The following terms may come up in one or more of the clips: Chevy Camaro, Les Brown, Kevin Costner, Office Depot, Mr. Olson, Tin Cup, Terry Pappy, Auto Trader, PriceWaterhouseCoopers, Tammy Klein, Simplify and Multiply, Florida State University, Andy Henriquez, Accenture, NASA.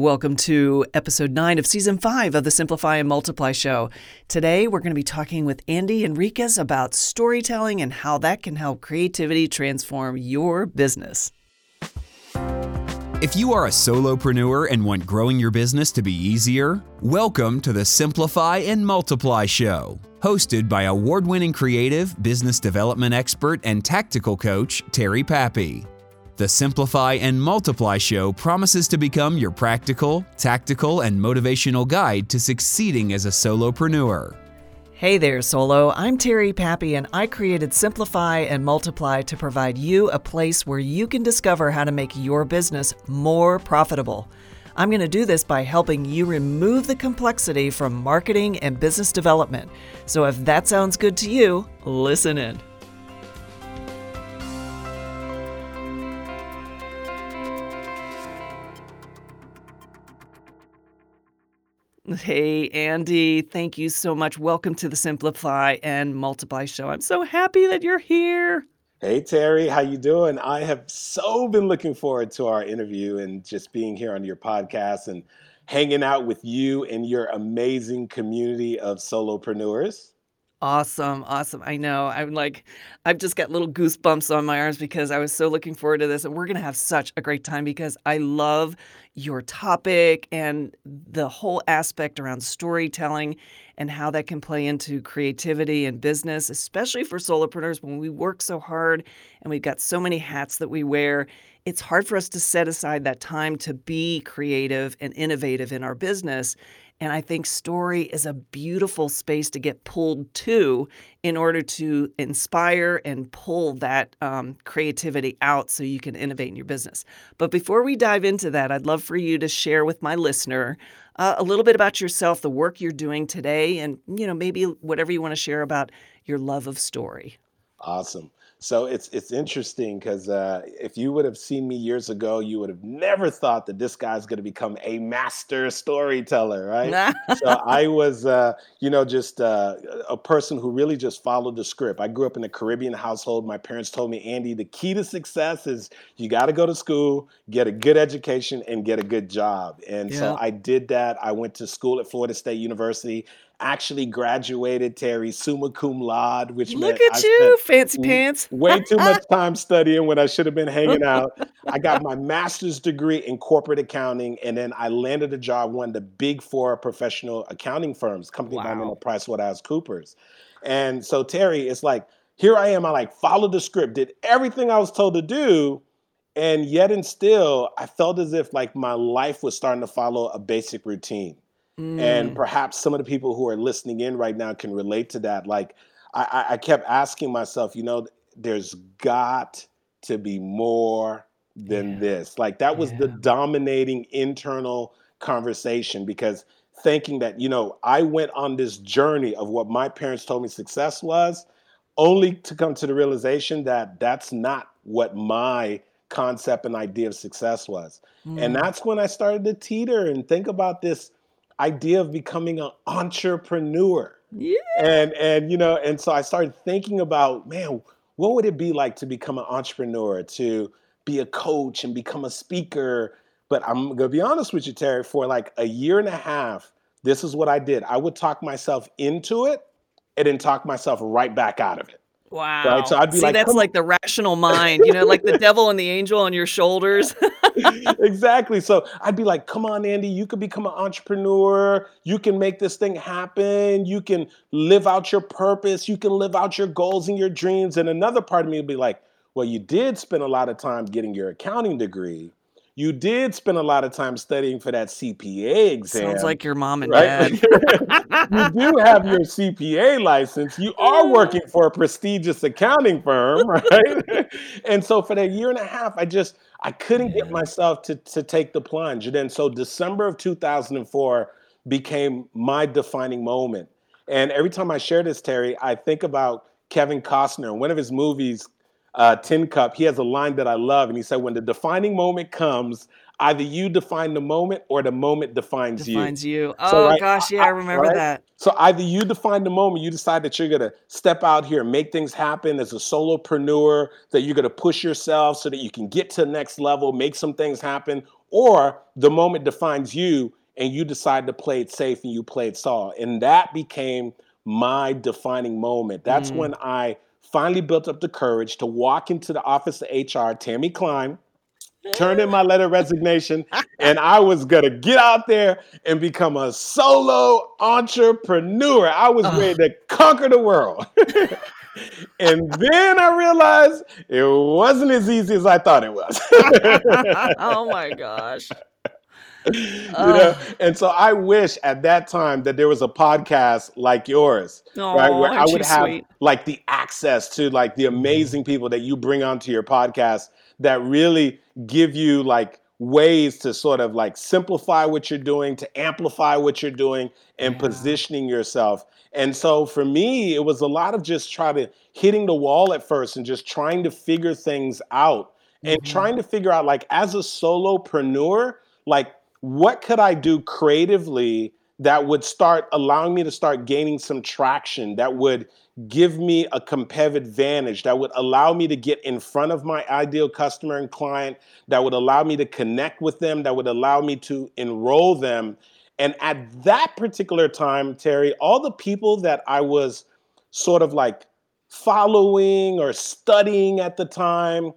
Welcome to episode 9 of season 5 of the Simplify and Multiply show. Today, we're going to be talking with Andy Henriquez about storytelling and how that can help creativity transform your business. If you are a solopreneur and want growing your business to be easier, welcome to the Simplify and Multiply show, hosted by award-winning creative, business development expert, and tactical coach, Terry Pappy. The Simplify and Multiply show promises to become your practical, tactical, and motivational guide to succeeding as a solopreneur. Hey there, Solo. I'm Terry Pappy, and I created Simplify and Multiply to provide you a place where you can discover how to make your business more profitable. I'm going to do this by helping you remove the complexity from marketing and business development. So if that sounds good to you, listen in. Hey, Andy, thank you so much. Welcome to the Simplify and Multiply show. I'm so happy that you're here. Hey, Terry, how you doing? I have so been looking forward to our interview and just being here on your podcast and hanging out with you and your amazing community of solopreneurs. Awesome. I know. I've just got little goosebumps on my arms because I was so looking forward to this. And we're going to have such a great time because I love your topic and the whole aspect around storytelling and how that can play into creativity and business, especially for solopreneurs. When we work so hard and we've got so many hats that we wear, it's hard for us to set aside that time to be creative and innovative in our business. And I think story is a beautiful space to get pulled to in order to inspire and pull that creativity out so you can innovate in your business. But before we dive into that, I'd love for you to share with my listener a little bit about yourself, the work you're doing today, and maybe whatever you want to share about your love of story. Awesome. So it's interesting because if you would have seen me years ago, you would have never thought that this guy's going to become a master storyteller, right? So I was, a person who really just followed the script. I grew up in a Caribbean household. My parents told me, Andy, the key to success is you got to go to school, get a good education, and get a good job. And so I did that. I went to school at Florida State University. Actually graduated, Terry, summa cum laude, which meant I spent fancy pants. Way too much time studying when I should have been hanging out. I got my master's degree in corporate accounting, and then I landed a job one of the big four professional accounting firms, company by the name of PriceWaterhouseCoopers. And so, Terry, it's like, here I am. I followed the script, did everything I was told to do, and yet and still, I felt as if my life was starting to follow a basic routine. And perhaps some of the people who are listening in right now can relate to that. I kept asking myself, there's got to be more than this. That was the dominating internal conversation because thinking that, I went on this journey of what my parents told me success was, only to come to the realization that that's not what my concept and idea of success was. And that's when I started to teeter and think about this idea of becoming an entrepreneur. Yeah. And so I started thinking about, what would it be like to become an entrepreneur, to be a coach and become a speaker? But I'm going to be honest with you, Terry, for a year and a half, this is what I did. I would talk myself into it and then talk myself right back out of it. Wow. Right? So I'd be that's the rational mind, the devil and the angel on your shoulders. Exactly. So I'd be like, come on, Andy, you could become an entrepreneur. You can make this thing happen. You can live out your purpose. You can live out your goals and your dreams. And another part of me would be like, well, you did spend a lot of time getting your accounting degree. You did spend a lot of time studying for that CPA exam. Sounds like your mom and dad. You do have your CPA license. You are working for a prestigious accounting firm, right? And so for that year and a half, I couldn't get myself to take the plunge. And then so December of 2004 became my defining moment. And every time I share this, Terry, I think about Kevin Costner. One of his movies, Tin Cup, he has a line that I love, and he said, when the defining moment comes, either you define the moment or the moment defines you. Oh, so, I remember that. So either you define the moment, you decide that you're going to step out here and make things happen as a solopreneur, that you're going to push yourself so that you can get to the next level, make some things happen, or the moment defines you and you decide to play it safe and you play it saw. And that became my defining moment. That's when I finally built up the courage to walk into the office of HR, Tammy Klein, turn in my letter of resignation, and I was going to get out there and become a solo entrepreneur. I was ready to conquer the world. And then I realized it wasn't as easy as I thought it was. Oh, my gosh. You know? And so I wish at that time that there was a podcast like yours, right? Where I would have like the access to like the amazing people that you bring onto your podcast that really give you like ways to sort of like simplify what you're doing, to amplify what you're doing and positioning yourself. And so for me, it was a lot of just hitting the wall at first and just trying to figure things out and trying to figure out like as a solopreneur, like what could I do creatively that would start allowing me to start gaining some traction, that would give me a competitive advantage, that would allow me to get in front of my ideal customer and client, that would allow me to connect with them, that would allow me to enroll them. And at that particular time, Terry, all the people that I was sort of like following or studying at the time,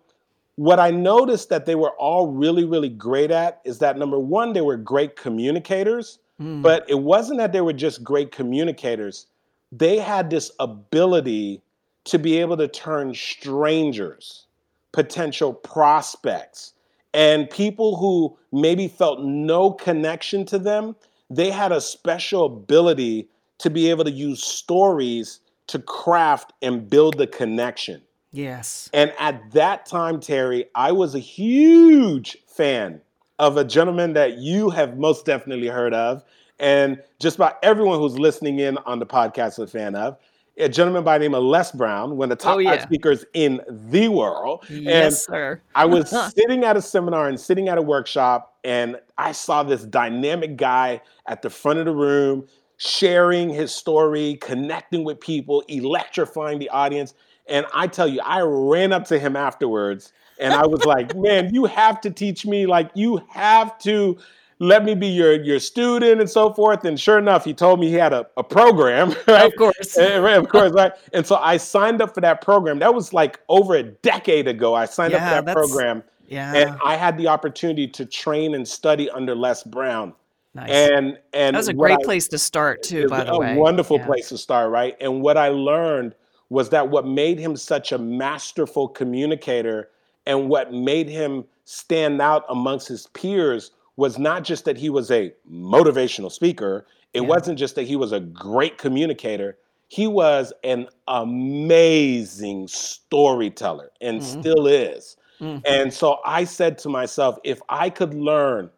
what I noticed that they were all really, really great at is that, number one, they were great communicators. But it wasn't that they were just great communicators. They had this ability to be able to turn strangers, potential prospects, and people who maybe felt no connection to them, they had a special ability to be able to use stories to craft and build the connection. Yes. And at that time, Terry, I was a huge fan of a gentleman that you have most definitely heard of, and just about everyone who's listening in on the podcast is a fan of, a gentleman by the name of Les Brown, one of the top five speakers in the world. Yes, sir. I was sitting at a seminar and sitting at a workshop, and I saw this dynamic guy at the front of the room sharing his story, connecting with people, electrifying the audience. And I tell you, I ran up to him afterwards and I was like, man, you have to teach me, like you have to let me be your student and so forth. And sure enough, he told me he had a program, right? Of course. Of course, right? And so I signed up for that program. That was like over a decade ago. I signed up for that program. Yeah. And I had the opportunity to train and study under Les Brown. Nice. And that was a great place to start too, by the way. A wonderful place to start, right? And what I learned was that what made him such a masterful communicator and what made him stand out amongst his peers was not just that he was a motivational speaker. It wasn't just that he was a great communicator. He was an amazing storyteller and still is. And so I said to myself, if I could learn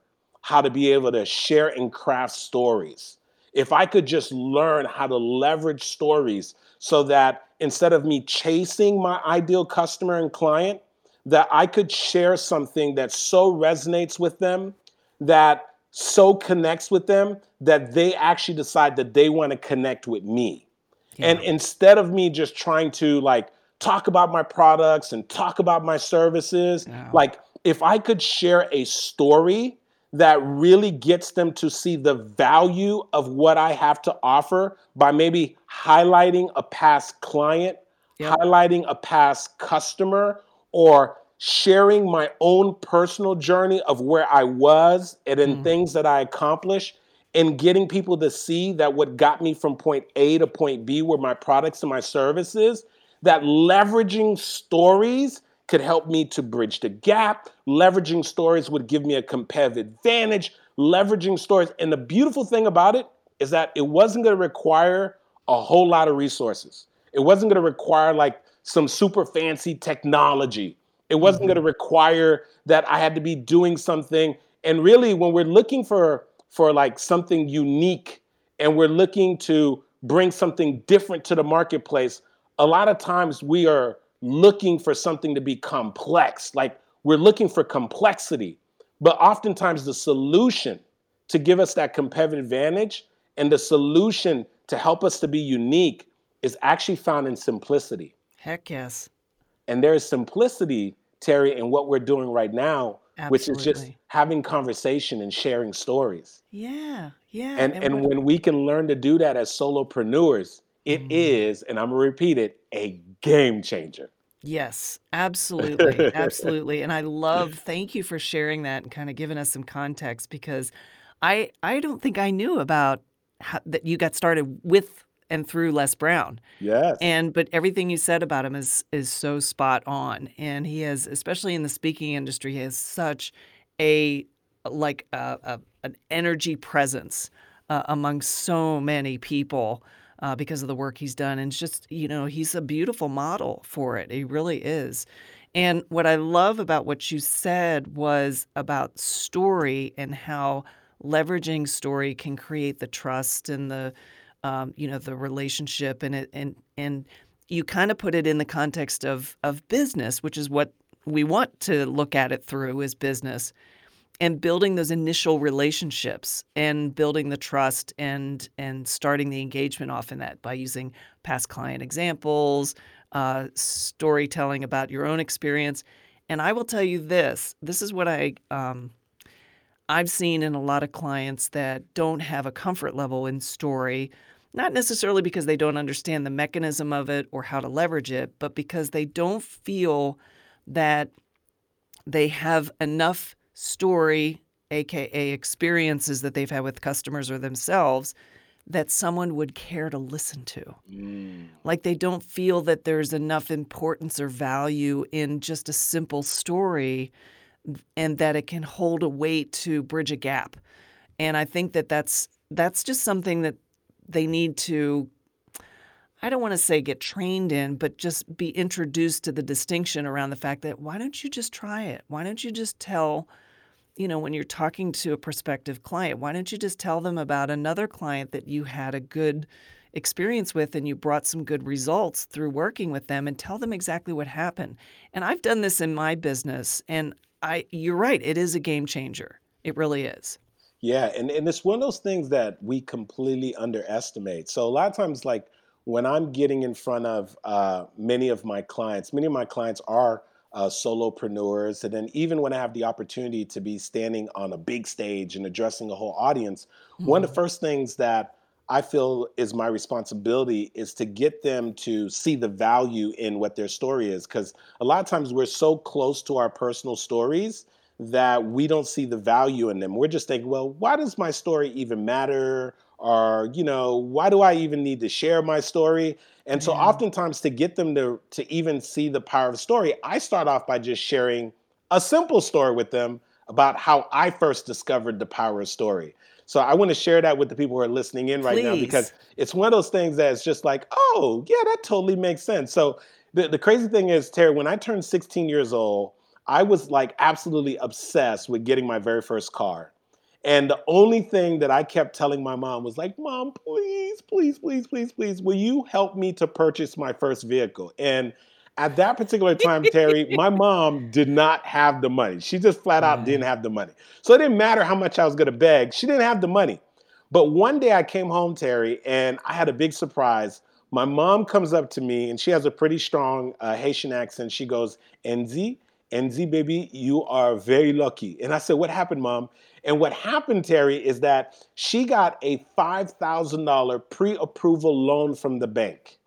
how to be able to share and craft stories, if I could just learn how to leverage stories so that instead of me chasing my ideal customer and client, that I could share something that so resonates with them, that so connects with them, that they actually decide that they want to connect with me. Yeah. And instead of me just trying to like talk about my products and talk about my services, like if I could share a story that really gets them to see the value of what I have to offer by maybe highlighting a past client, highlighting a past customer, or sharing my own personal journey of where I was and in things that I accomplished, and getting people to see that what got me from point A to point B were my products and my services, that leveraging stories could help me to bridge the gap. Leveraging stories would give me a competitive advantage. Leveraging stories. And the beautiful thing about it is that it wasn't going to require a whole lot of resources. It wasn't going to require like some super fancy technology. It wasn't going to require that I had to be doing something. And really, when we're looking for like something unique and we're looking to bring something different to the marketplace, a lot of times we are looking for something to be complex, like we're looking for complexity, but oftentimes the solution to give us that competitive advantage and the solution to help us to be unique is actually found in simplicity. Heck yes. And there is simplicity, Terry, in what we're doing right now Absolutely. Which is just having conversation and sharing stories. Yeah, yeah. And when we can learn to do that as solopreneurs, it is, and I'm gonna repeat it, a game changer. Yes, absolutely, absolutely. And I love, thank you for sharing that and kind of giving us some context, because I don't think I knew about how, that you got started with and through Les Brown. Yes. And but everything you said about him is so spot on. And he has, especially in the speaking industry, he has such an energy presence among so many people because of the work he's done. And it's just, you know, he's a beautiful model for it. He really is. And what I love about what you said was about story and how leveraging story can create the trust and the the relationship, and it, and you kind of put it in the context of business, which is what we want to look at it through, is business, and building those initial relationships and building the trust and starting the engagement off in that by using past client examples, storytelling about your own experience. And I will tell you this: this is what I've seen in a lot of clients that don't have a comfort level in story. Not necessarily because they don't understand the mechanism of it or how to leverage it, but because they don't feel that they have enough story, aka experiences that they've had with customers or themselves, that someone would care to listen to. Mm. Like they don't feel that there's enough importance or value in just a simple story, and that it can hold a weight to bridge a gap. And I think that that's just something that they need to, I don't want to say get trained in, but just be introduced to the distinction around the fact that why don't you just try it? Why don't you just tell, you know, when you're talking to a prospective client, why don't you just tell them about another client that you had a good experience with and you brought some good results through working with them, and tell them exactly what happened. And I've done this in my business, and you're right, it is a game changer. It really is. Yeah, and it's one of those things that we completely underestimate. So a lot of times, like when I'm getting in front of many of my clients are solopreneurs. And then even when I have the opportunity to be standing on a big stage and addressing a whole audience, one of the first things that I feel is my responsibility is to get them to see the value in what their story is. Because a lot of times we're so close to our personal stories that we don't see the value in them. We're just thinking, well, why does my story even matter? Or, you know, why do I even need to share my story? And so oftentimes to get them to even see the power of story, I start off by just sharing a simple story with them about how I first discovered the power of story. So I want to share that with the people who are listening in right now, because it's one of those things that's just like, oh, yeah, that totally makes sense. So the crazy thing is, Terry, when I turned 16 years old, I was like absolutely obsessed with getting my very first car. And the only thing that I kept telling my mom was like, Mom, please, will you help me to purchase my first vehicle? And at that particular time, Terry, my mom did not have the money. She just flat out didn't have the money. So it didn't matter how much I was going to beg. She didn't have the money. But one day I came home, Terry, and I had a big surprise. My mom comes up to me, and she has a pretty strong Haitian accent. She goes, Enzi, baby, you are very lucky. And I said, what happened, Mom? And what happened, Terry, is that she got a $5,000 pre-approval loan from the bank.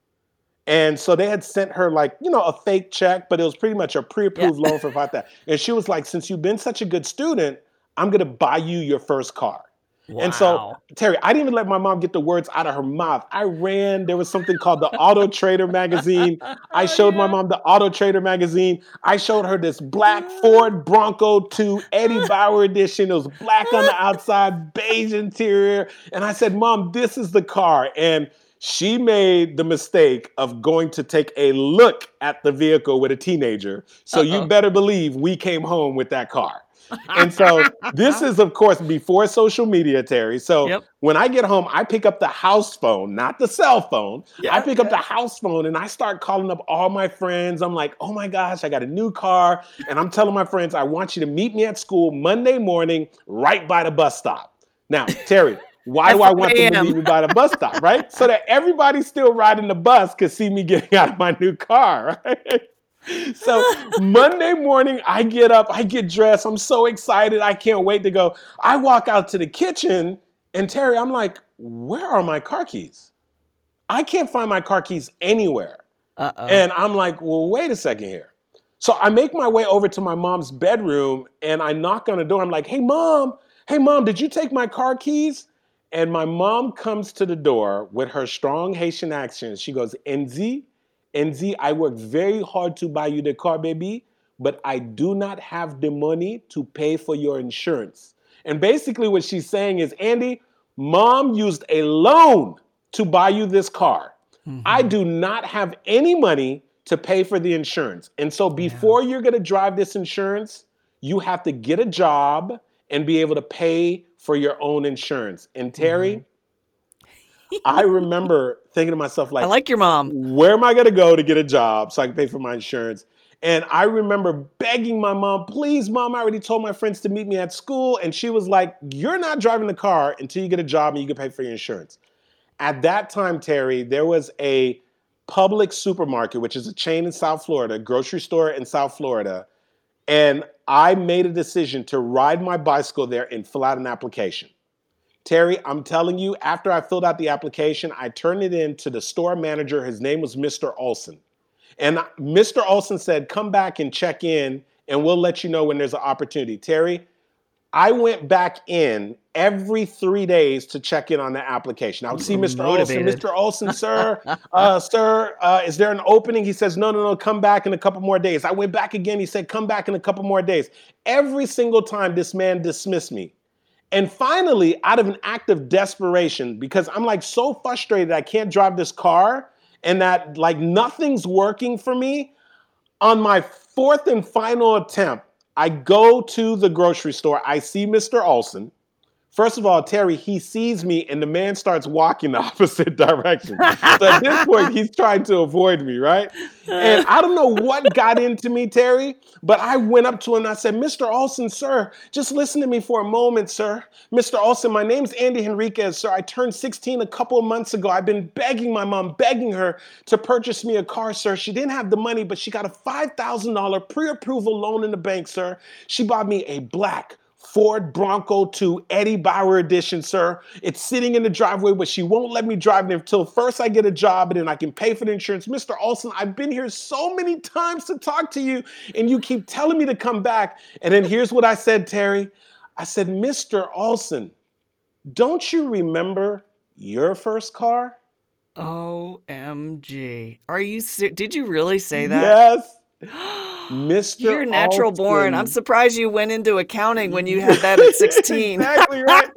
And so they had sent her a fake check, but it was pretty much a pre-approved loan for about that. And she was like, since you've been such a good student, I'm going to buy you your first car. Wow. And so, Terry, I didn't even let my mom get the words out of her mouth. I ran. There was something called the Auto Trader magazine. I showed my mom the Auto Trader magazine. I showed her this black Ford Bronco 2 Eddie Bauer edition. It was black on the outside, beige interior. And I said, Mom, this is the car. And she made the mistake of going to take a look at the vehicle with a teenager. So you better believe we came home with that car. And so this is, of course, before social media, Terry. So when I get home, I pick up the house phone, not the cell phone. Yeah, I pick up the house phone and I start calling up all my friends. I'm like, oh, my gosh, I got a new car. And I'm telling my friends, I want you to meet me at school Monday morning right by the bus stop. Now, Terry. Why do I want them to meet me by the bus stop, right? So that everybody still riding the bus could see me getting out of my new car, right? So Monday morning, I get up, I get dressed. I'm so excited. I can't wait to go. I walk out to the kitchen and Terry, I'm like, where are my car keys? I can't find my car keys anywhere. Uh-oh. And I'm like, well, wait a second here. So I make my way over to my mom's bedroom and I knock on the door. I'm like, hey, mom, did you take my car keys? And my mom comes to the door with her strong Haitian accent. She goes, Enzi, I worked very hard to buy you the car, baby, but I do not have the money to pay for your insurance. And basically what she's saying is, Andy, mom used a loan to buy you this car. Mm-hmm. I do not have any money to pay for the insurance. And so before you're going to drive this insurance, you have to get a job and be able to pay for your own insurance. And Terry, I remember thinking to myself, like, I like your mom. Where am I going to go to get a job so I can pay for my insurance? And I remember begging my mom, please, mom, I already told my friends to meet me at school. And she was like, you're not driving the car until you get a job and you can pay for your insurance. At that time, Terry, there was a Publix supermarket, which is a chain in South Florida, a grocery store in South Florida. And I made a decision to ride my bicycle there and fill out an application. Terry, I'm telling you, after I filled out the application, I turned it in to the store manager. His name was Mr. Olson. And Mr. Olson said, come back and check in, and we'll let you know when there's an opportunity. Terry, I went back in every 3 days to check in on the application. I would see Mr. Olson. Mr. Olson, sir, is there an opening? He says, no, come back in a couple more days. I went back again. He said, come back in a couple more days. Every single time this man dismissed me. And finally, out of an act of desperation, because I'm like so frustrated I can't drive this car and that like nothing's working for me, on my fourth and final attempt, I go to the grocery store. I see Mr. Olson. First of all, Terry, he sees me and the man starts walking the opposite direction. So at this point, he's trying to avoid me, right? And I don't know what got into me, Terry, but I went up to him and I said, Mr. Olson, sir, just listen to me for a moment, sir. Mr. Olson, my name's Andy Henriquez, sir. I turned 16 a couple of months ago. I've been begging my mom, begging her to purchase me a car, sir. She didn't have the money, but she got a $5,000 pre-approval loan in the bank, sir. She bought me a black Ford Bronco 2 Eddie Bauer edition, sir. It's sitting in the driveway, but she won't let me drive it until first I get a job and then I can pay for the insurance. Mr. Olson, I've been here so many times to talk to you and you keep telling me to come back. And then here's what I said, Terry. I said, Mr. Olson, don't you remember your first car? OMG. Are you serious? Did you really say that? Yes. Mr. You're natural Alton. Born. I'm surprised you went into accounting when you had that at 16. Exactly right.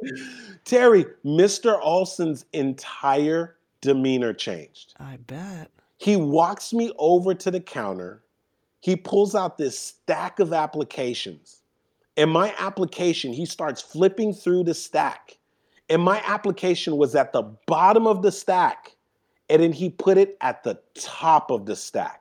Terry, Mr. Olson's entire demeanor changed. I bet. He walks me over to the counter. He pulls out this stack of applications. In my application, he starts flipping through the stack. And my application was at the bottom of the stack. And then he put it at the top of the stack.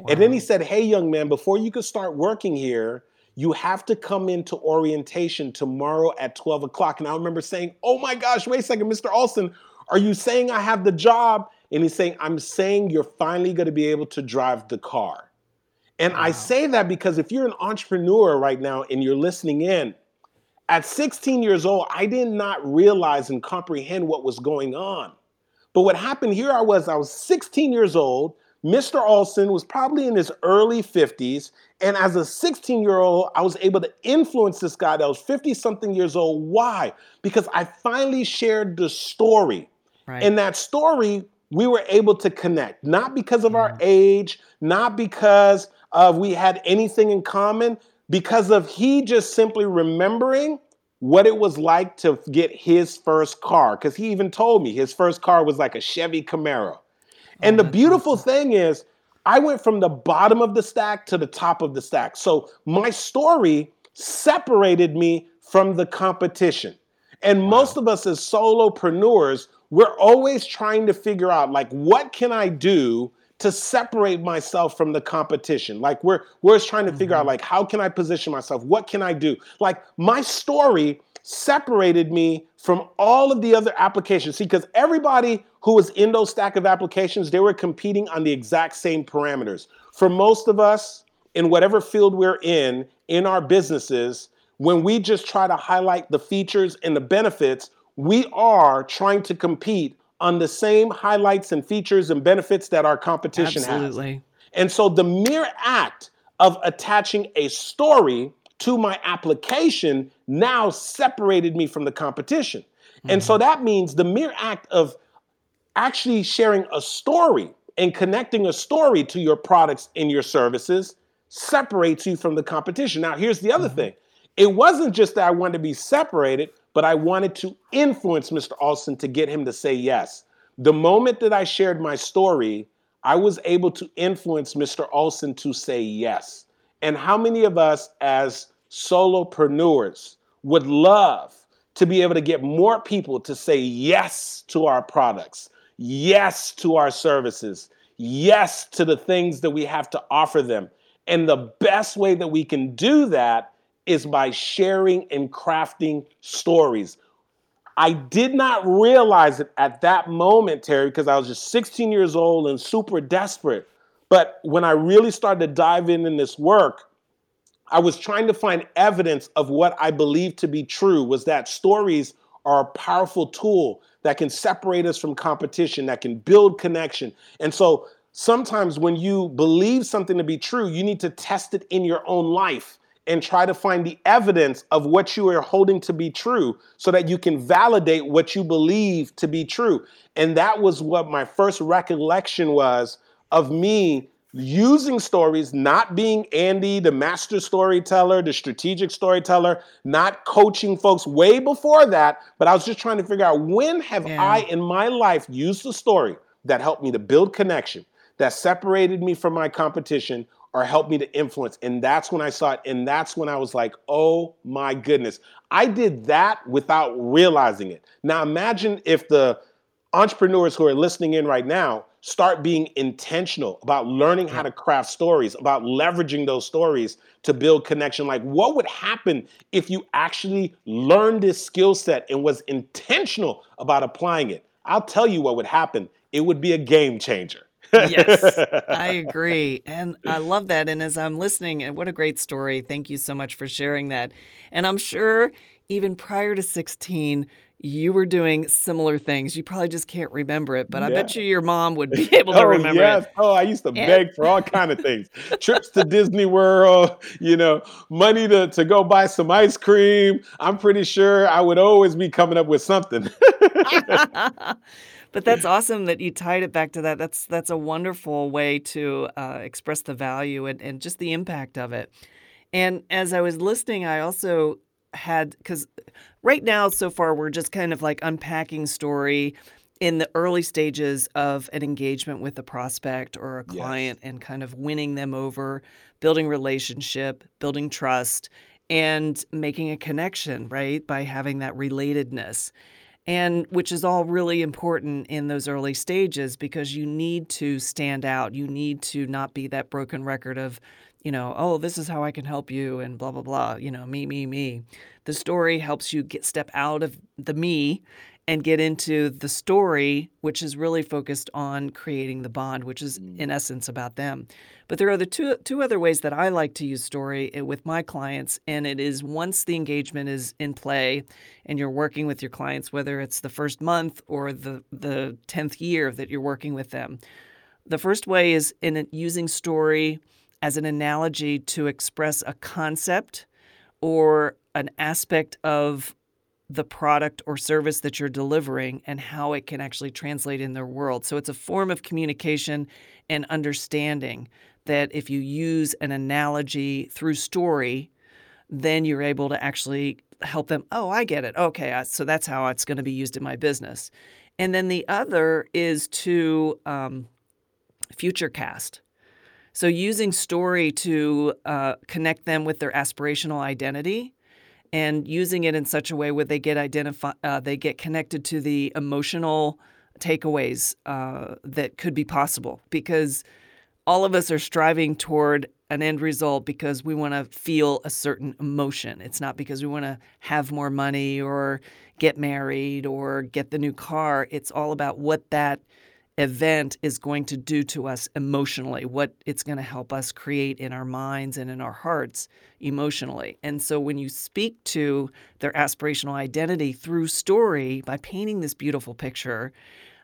Wow. And then he said, hey, young man, before you can start working here, you have to come into orientation tomorrow at 12 o'clock. And I remember saying, oh, my gosh, wait a second, Mr. Olson, are you saying I have the job? And he's saying, I'm saying you're finally going to be able to drive the car. And wow. I say that because if you're an entrepreneur right now and you're listening in, at 16 years old, I did not realize and comprehend what was going on. But what happened here, I was 16 years old. Mr. Olson was probably in his early 50s, and as a 16-year-old, I was able to influence this guy that was 50-something years old. Why? Because I finally shared the story. Right. In that story, we were able to connect, not because of our age, not because we had anything in common, because of he just simply remembering what it was like to get his first car, because he even told me his first car was like a Chevy Camaro. And the beautiful thing is, I went from the bottom of the stack to the top of the stack. So my story separated me from the competition. And most of us as solopreneurs, we're always trying to figure out, like, what can I do to separate myself from the competition? Like, we're trying to figure out, like, how can I position myself? What can I do? Like, my story separated me from all of the other applications. See, because everybody who was in those stack of applications, they were competing on the exact same parameters. for most of us, in whatever field we're in our businesses, when we just try to highlight the features and the benefits, we are trying to compete on the same highlights and features and benefits that our competition has. Absolutely. And so the mere act of attaching a story to my application now separated me from the competition. Mm-hmm. And so that means the mere act of actually sharing a story and connecting a story to your products and your services separates you from the competition. Now, here's the other thing. It wasn't just that I wanted to be separated, but I wanted to influence Mr. Olson to get him to say yes. The moment that I shared my story, I was able to influence Mr. Olson to say yes. And how many of us as solopreneurs would love to be able to get more people to say yes to our products, yes to our services, yes to the things that we have to offer them? And the best way that we can do that is by sharing and crafting stories. I did not realize it at that moment, Terry, because I was just 16 years old and super desperate. But when I really started to dive in this work, I was trying to find evidence of what I believed to be true, was that stories are a powerful tool that can separate us from competition, that can build connection. And so sometimes when you believe something to be true, you need to test it in your own life and try to find the evidence of what you are holding to be true so that you can validate what you believe to be true. And that was what my first recollection was of me using stories, not being Andy, the master storyteller, the strategic storyteller, not coaching folks way before that, but I was just trying to figure out when have I in my life used a story that helped me to build connection, that separated me from my competition, or helped me to influence. And that's when I saw it. And that's when I was like, oh my goodness. I did that without realizing it. Now imagine if the entrepreneurs who are listening in right now start being intentional about learning how to craft stories, about leveraging those stories to build connection. Like, what would happen if you actually learned this skill set and was intentional about applying it? I'll tell you what would happen. It would be a game changer. Yes, I agree. And I love that. And as I'm listening, and what a great story. Thank you so much for sharing that. And I'm sure even prior to 16, you were doing similar things. You probably just can't remember it, but I bet you your mom would be able to remember it. Oh, I used to beg for all kinds of things. Trips to Disney World, money to go buy some ice cream. I'm pretty sure I would always be coming up with something. But that's awesome that you tied it back to that. That's a wonderful way to express the value and just the impact of it. And as I was listening, I also had, because right now, so far, we're just kind of like unpacking story in the early stages of an engagement with a prospect or a client and kind of winning them over, building relationship, building trust, and making a connection, right, by having that relatedness. And which is all really important in those early stages because you need to stand out. You need to not be that broken record of, this is how I can help you and blah, blah, blah, me, me, me. The story helps you step out of the me and get into the story, which is really focused on creating the bond, which is in essence about them. But there are the two other ways that I like to use story with my clients, and it is once the engagement is in play and you're working with your clients, whether it's the first month or the 10th year that you're working with them. The first way is in using story as an analogy to express a concept or an aspect of the product or service that you're delivering and how it can actually translate in their world. So it's a form of communication and understanding that if you use an analogy through story, then you're able to actually help them. Oh, I get it. Okay, so that's how it's going to be used in my business. And then the other is to future cast. So using story to connect them with their aspirational identity and using it in such a way where they get connected to the emotional takeaways that could be possible, because all of us are striving toward an end result because we want to feel a certain emotion. It's not because we want to have more money or get married or get the new car. It's all about what that event is going to do to us emotionally, what it's going to help us create in our minds and in our hearts emotionally. And so when you speak to their aspirational identity through story by painting this beautiful picture,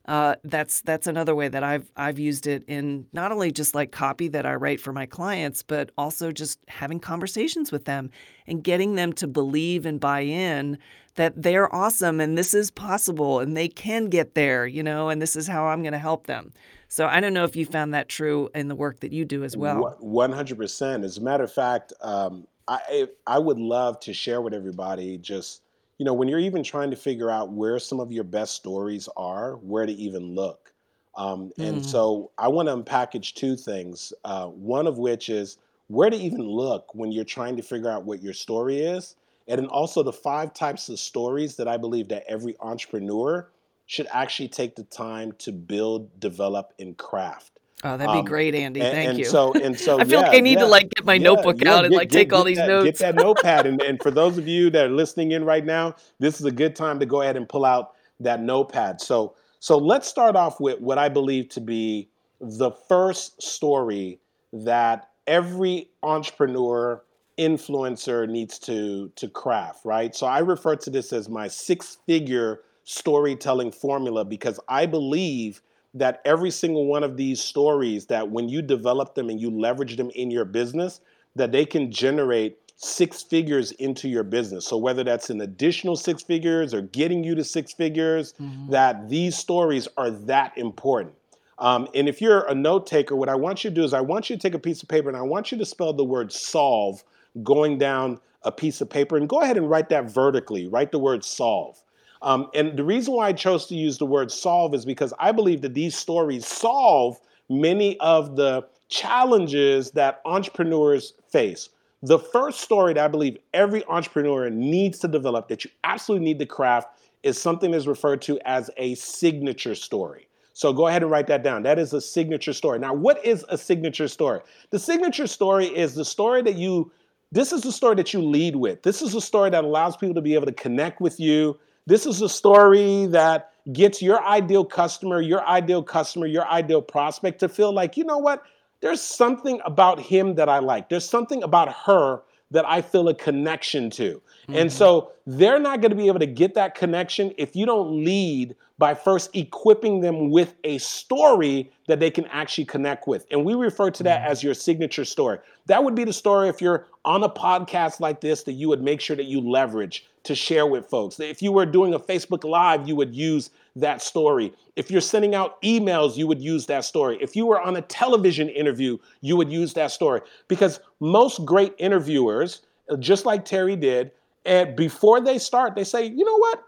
that's another way that I've used it in not only just like copy that I write for my clients, but also just having conversations with them and getting them to believe and buy in that they're awesome and this is possible and they can get there, you know, and this is how I'm going to help them. So I don't know if you found that true in the work that you do as well. 100%. As a matter of fact, I would love to share with everybody just, you know, when you're even trying to figure out where some of your best stories are, where to even look. And so I want to unpackage two things, one of which is where to even look when you're trying to figure out what your story is. And then also the five types of stories that I believe that every entrepreneur should actually take the time to build, develop, and craft. Oh, that'd be great, Andy. Thank you. So I feel like I need to like get my notebook out and like take all these notes. Get that notepad. And for those of you that are listening in right now, this is a good time to go ahead and pull out that notepad. So let's start off with what I believe to be the first story that every entrepreneur influencer needs to craft, right? So I refer to this as my 6-figure storytelling formula, because I believe that every single one of these stories, that when you develop them and you leverage them in your business, that they can generate 6 figures into your business. So whether that's an additional 6 figures or getting you to 6 figures, that these stories are that important. And if you're a note taker, what I want you to do is I want you to take a piece of paper and I want you to spell the word solve going down a piece of paper, and go ahead and write that vertically, write the word solve. And the reason why I chose to use the word solve is because I believe that these stories solve many of the challenges that entrepreneurs face. The first story that I believe every entrepreneur needs to develop, that you absolutely need to craft, is something that's referred to as a signature story. So go ahead and write that down. That is a signature story. Now, what is a signature story? The signature story is the story that this is the story that you lead with. This is the story that allows people to be able to connect with you. This is a story that gets your ideal prospect to feel like, you know what? There's something about him that I like. There's something about her that I feel a connection to. Mm-hmm. And so they're not going to be able to get that connection if you don't lead by first equipping them with a story that they can actually connect with. And we refer to that as your signature story. That would be the story, if you're on a podcast like this, that you would make sure that you leverage to share with folks. If you were doing a Facebook Live, you would use that story. If you're sending out emails, you would use that story. If you were on a television interview, you would use that story. Because most great interviewers, just like Terry did, and before they start, they say, you know what?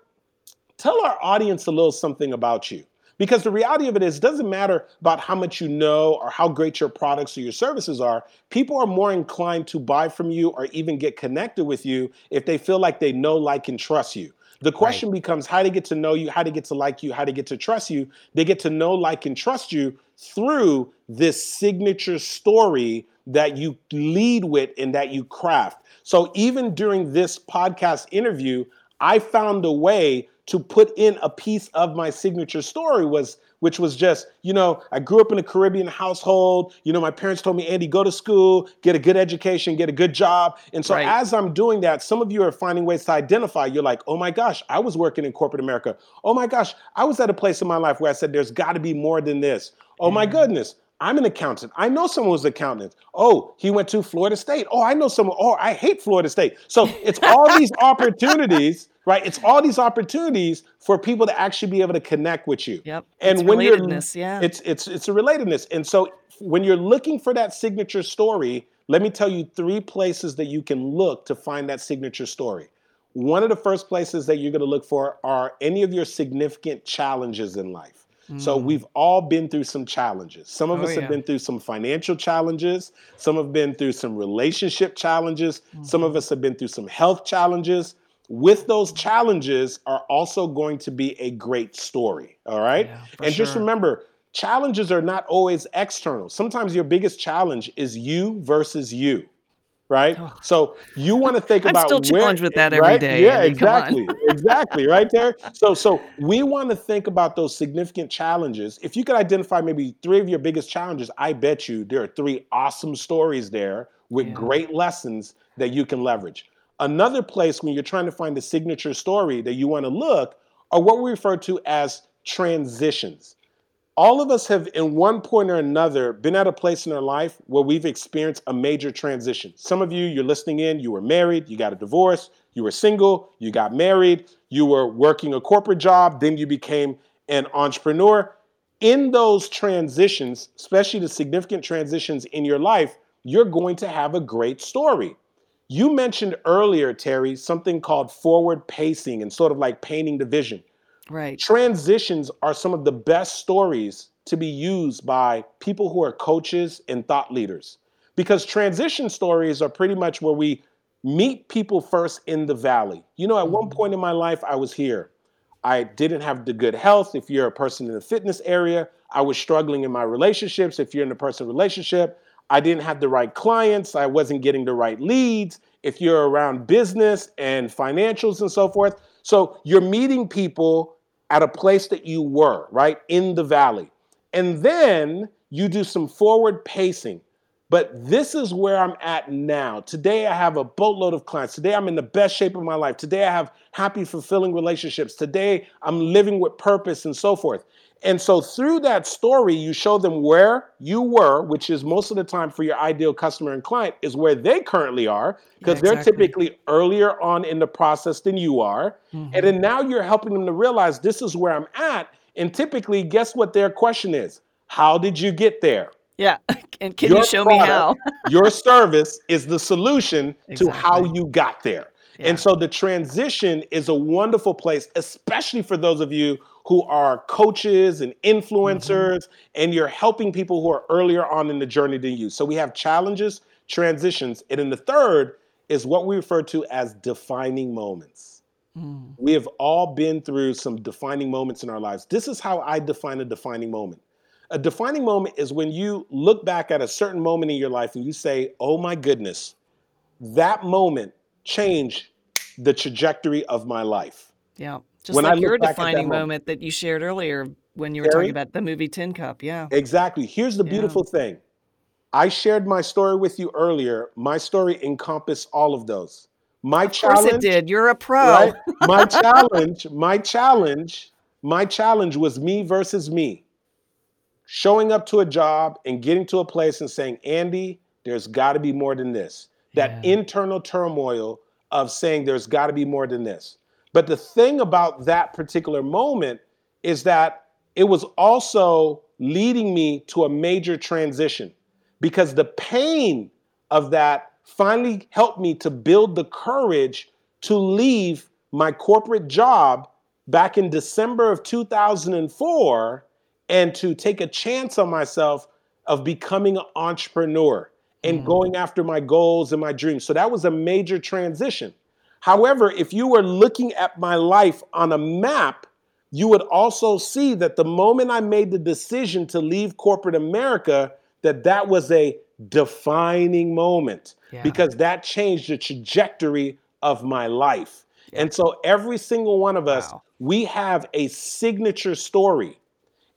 Tell our audience a little something about you. Because the reality of it is, it doesn't matter about how much you know or how great your products or your services are. People are more inclined to buy from you or even get connected with you if they feel like they know, like, and trust you. The question becomes how to get to know you, how to get to like you, how to get to trust you. They get to know, like, and trust you through this signature story that you lead with and that you craft. So even during this podcast interview, I found a way to put in a piece of my signature story, which was just, you know, I grew up in a Caribbean household. You know, my parents told me, Andy, go to school, get a good education, get a good job. And so as I'm doing that, some of you are finding ways to identify. You're like, oh my gosh, I was working in corporate America. Oh my gosh, I was at a place in my life where I said, there's got to be more than this. Oh my goodness, I'm an accountant. I know someone who's an accountant. Oh, he went to Florida State. Oh, I know someone. Oh, I hate Florida State. So it's all these opportunities. Right. It's all these opportunities for people to actually be able to connect with you. Yep. And it's when relatedness, it's a relatedness. And so when you're looking for that signature story, let me tell you 3 places that you can look to find that signature story. One of the first places that you're going to look for are any of your significant challenges in life. So we've all been through some challenges. Some of us have been through some financial challenges. Some have been through some relationship challenges. Some of us have been through some health challenges. With those challenges are also going to be a great story, all right? Yeah, and just remember, challenges are not always external. Sometimes your biggest challenge is you versus you. right? So you want to think about where... I'm still challenged with that every day. Yeah, Andy, exactly. Exactly, right there. So we want to think about those significant challenges. If you could identify maybe three of your biggest challenges, I bet you there are three awesome stories there with great lessons that you can leverage. Another place when you're trying to find the signature story that you want to look are what we refer to as transitions. All of us have, in one point or another, been at a place in our life where we've experienced a major transition. Some of you, you're listening in, you were married, you got a divorce, you were single, you got married, you were working a corporate job, then you became an entrepreneur. In those transitions, especially the significant transitions in your life, you're going to have a great story. You mentioned earlier, Terry, something called forward pacing and sort of like painting the vision. Right. Transitions are some of the best stories to be used by people who are coaches and thought leaders, because transition stories are pretty much where we meet people first in the valley. You know, at one point in my life, I was here. I didn't have the good health. If you're a person in the fitness area, I was struggling in my relationships. If you're in a personal relationship, I didn't have the right clients. I wasn't getting the right leads. If you're around business and financials and so forth. So you're meeting people at a place that you were, right, in the valley. And then you do some forward pacing. But this is where I'm at now. Today, I have a boatload of clients. Today, I'm in the best shape of my life. Today, I have happy, fulfilling relationships. Today, I'm living with purpose and so forth. And so through that story, you show them where you were, which is most of the time for your ideal customer and client is where they currently are, because they're typically earlier on in the process than you are. Mm-hmm. And then now you're helping them to realize this is where I'm at. And typically, guess what their question is? How did you get there? Yeah. And can you show me how? Your service is the solution to how you got there. Yeah. And so the transition is a wonderful place, especially for those of you who are coaches and influencers, and you're helping people who are earlier on in the journey than you. So we have challenges, transitions, and then the third is what we refer to as defining moments. Mm. We have all been through some defining moments in our lives. This is how I define a defining moment. A defining moment is when you look back at a certain moment in your life and you say, oh my goodness, that moment changed the trajectory of my life. Yeah. Just when like your defining moment that you shared earlier when you were talking about the movie Tin Cup. Yeah, exactly. Here's the beautiful thing. I shared my story with you earlier. My story encompassed all of those. My challenge. Of course it did. You're a pro. Right? My challenge was me versus me. Showing up to a job and getting to a place and saying, Andy, there's got to be more than this. That internal turmoil of saying there's got to be more than this. But the thing about that particular moment is that it was also leading me to a major transition, because the pain of that finally helped me to build the courage to leave my corporate job back in December of 2004 and to take a chance on myself of becoming an entrepreneur and going after my goals and my dreams. So that was a major transition. However, if you were looking at my life on a map, you would also see that the moment I made the decision to leave corporate America, that was a defining moment, because that changed the trajectory of my life. Yeah. And so every single one of us, we have a signature story.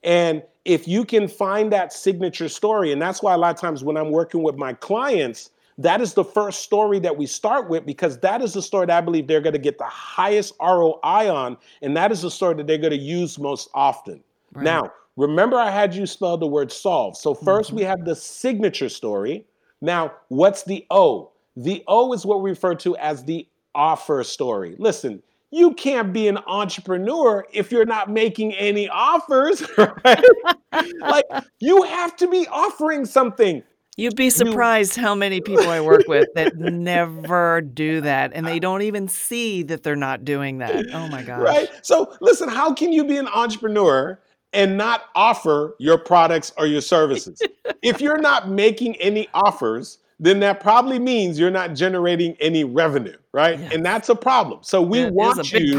And if you can find that signature story, and that's why a lot of times when I'm working with my clients, that is the first story that we start with, because that is the story that I believe they're going to get the highest ROI on, and that is the story that they're going to use most often. Right. Now, remember I had you spell the word solve. So first we have the signature story. Now, what's the O? The O is what we refer to as the offer story. Listen, you can't be an entrepreneur if you're not making any offers, right? Like, you have to be offering something. You'd be surprised how many people I work with that never do that, and they don't even see that they're not doing that. Oh my gosh. Right? So listen, how can you be an entrepreneur and not offer your products or your services? If you're not making any offers, then that probably means you're not generating any revenue, right? Yes. And that's a problem. So we want you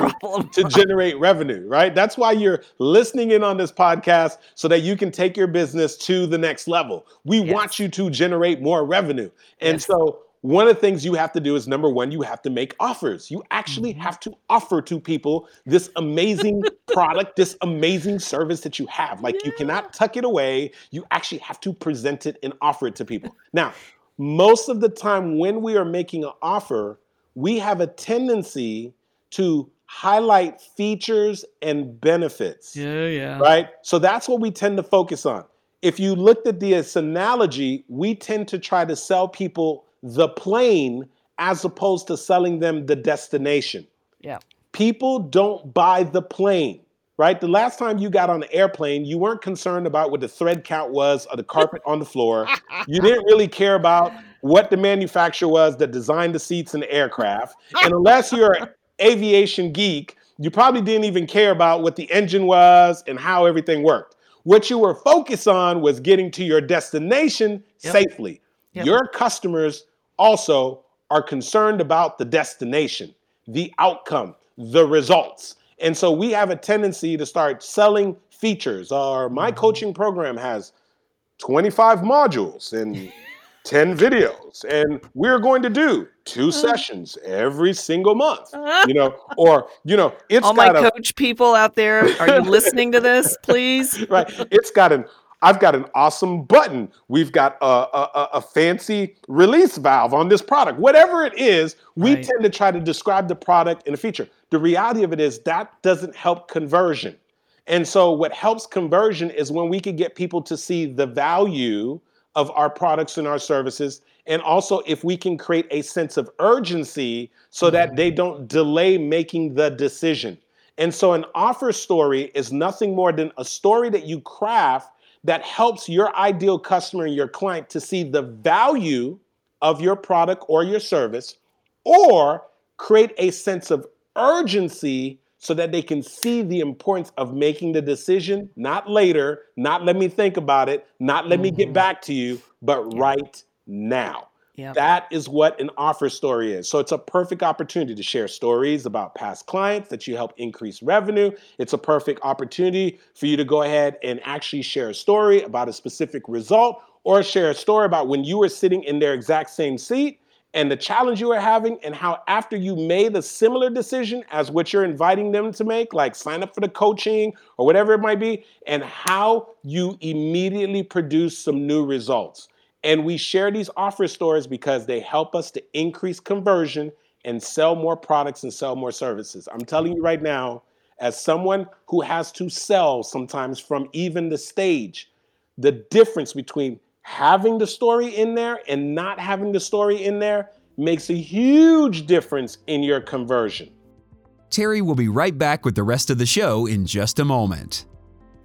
to generate revenue, right? That's why you're listening in on this podcast, so that you can take your business to the next level. We want you to generate more revenue. And so one of the things you have to do is, number one, you have to make offers. You actually have to offer to people this amazing product, this amazing service that you have. Like, you cannot tuck it away. You actually have to present it and offer it to people. Now, most of the time when we are making an offer, we have a tendency to highlight features and benefits. Right? So that's what we tend to focus on. If you looked at this analogy, we tend to try to sell people the plane as opposed to selling them the destination. Yeah. People don't buy the plane, right? The last time you got on an airplane, you weren't concerned about what the thread count was or the carpet on the floor. You didn't really care about what the manufacturer was that designed the seats and the aircraft. And unless you're an aviation geek, you probably didn't even care about what the engine was and how everything worked. What you were focused on was getting to your destination safely. Your customers also are concerned about the destination, the outcome, the results. And so we have a tendency to start selling features. Or my coaching program has 25 modules and 10 videos, and we're going to do 2 sessions every single month, it's all got my coach people out there. Are you listening to this, please? Right. I've got an awesome button. We've got a fancy release valve on this product. Whatever it is, we tend to try to describe the product and the feature. The reality of it is that doesn't help conversion. And so what helps conversion is when we can get people to see the value of our products and our services, and also if we can create a sense of urgency so that they don't delay making the decision. And so an offer story is nothing more than a story that you craft that helps your ideal customer and your client to see the value of your product or your service, or create a sense of urgency so that they can see the importance of making the decision, not later, not let me think about it, not let me get back to you, but right now. Yep. That is what an offer story is. So it's a perfect opportunity to share stories about past clients that you help increase revenue. It's a perfect opportunity for you to go ahead and actually share a story about a specific result, or share a story about when you were sitting in their exact same seat and the challenge you were having, and how after you made a similar decision as what you're inviting them to make, like sign up for the coaching or whatever it might be, and how you immediately produce some new results. And we share these offer stories because they help us to increase conversion and sell more products and sell more services. I'm telling you right now, as someone who has to sell sometimes from even the stage, the difference between having the story in there and not having the story in there makes a huge difference in your conversion. Terry will be right back with the rest of the show in just a moment.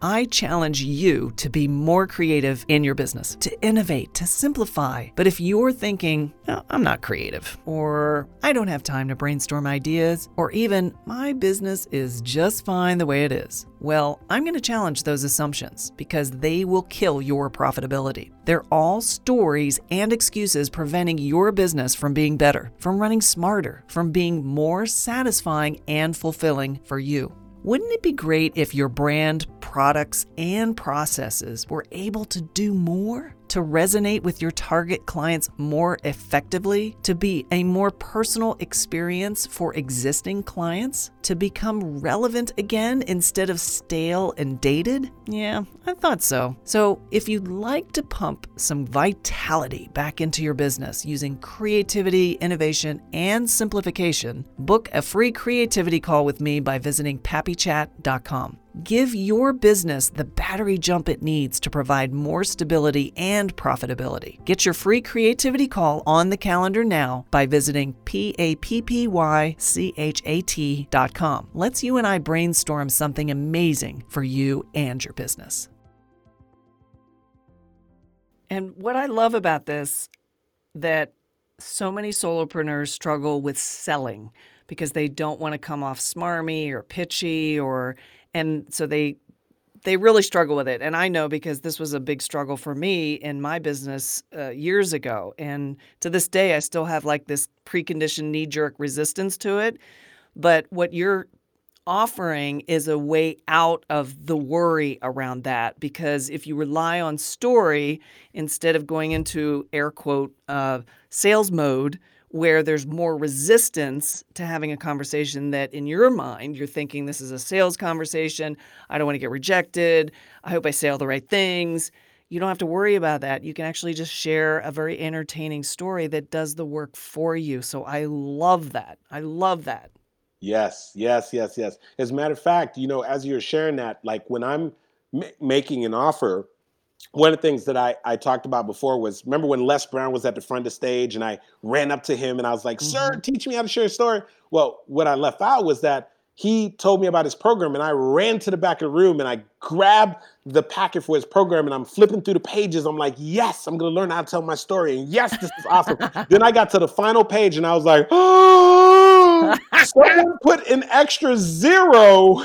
I challenge you to be more creative in your business, to innovate, to simplify. But if you're thinking, oh, I'm not creative, or I don't have time to brainstorm ideas, or even my business is just fine the way it is, well, I'm going to challenge those assumptions because they will kill your profitability. They're all stories and excuses preventing your business from being better, from running smarter, from being more satisfying and fulfilling for you. Wouldn't it be great if your brand, products, and processes were able to do more, to resonate with your target clients more effectively, to be a more personal experience for existing clients, to become relevant again instead of stale and dated? Yeah, I thought so. So if you'd like to pump some vitality back into your business using creativity, innovation, and simplification, book a free creativity call with me by visiting pappychat.com. Give your business the battery jump it needs to provide more stability and profitability. Get your free creativity call on the calendar now by visiting pappychat.com. Let's you and I brainstorm something amazing for you and your business. And what I love about this, that so many solopreneurs struggle with selling because they don't want to come off smarmy or pitchy, or... and so they really struggle with it. And I know because this was a big struggle for me in my business years ago. And to this day, I still have like this preconditioned knee-jerk resistance to it. But what you're offering is a way out of the worry around that, because if you rely on story instead of going into air quote sales mode, where there's more resistance to having a conversation that in your mind, you're thinking this is a sales conversation. I don't want to get rejected. I hope I say all the right things. You don't have to worry about that. You can actually just share a very entertaining story that does the work for you. So I love that. I love that. Yes. As a matter of fact, you know, as you're sharing that, like when I'm making an offer, one of the things that I talked about before was, remember when Les Brown was at the front of the stage and I ran up to him and I was like, sir, teach me how to share a story. Well, what I left out was that he told me about his program and I ran to the back of the room and I grabbed the packet for his program and I'm flipping through the pages. I'm like, yes, I'm going to learn how to tell my story. And yes, this is awesome. Then I got to the final page and I was like, oh, someone put an extra zero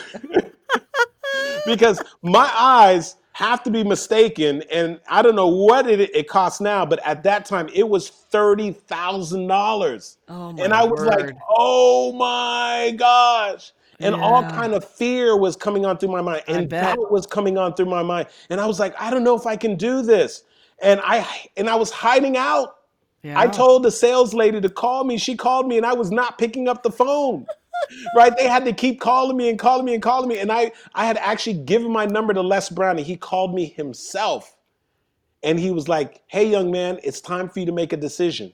because my eyes have to be mistaken. And I don't know what it costs now, but at that time it was $30,000. And I was like, oh my gosh. And all kind of fear was coming on through my mind and doubt was coming on through my mind. And I was like, I don't know if I can do this. And I was hiding out. Yeah. I told the sales lady to call me. She called me and I was not picking up the phone. Right? They had to keep calling me. And I had actually given my number to Les Brown and he called me himself. And he was like, hey, young man, it's time for you to make a decision.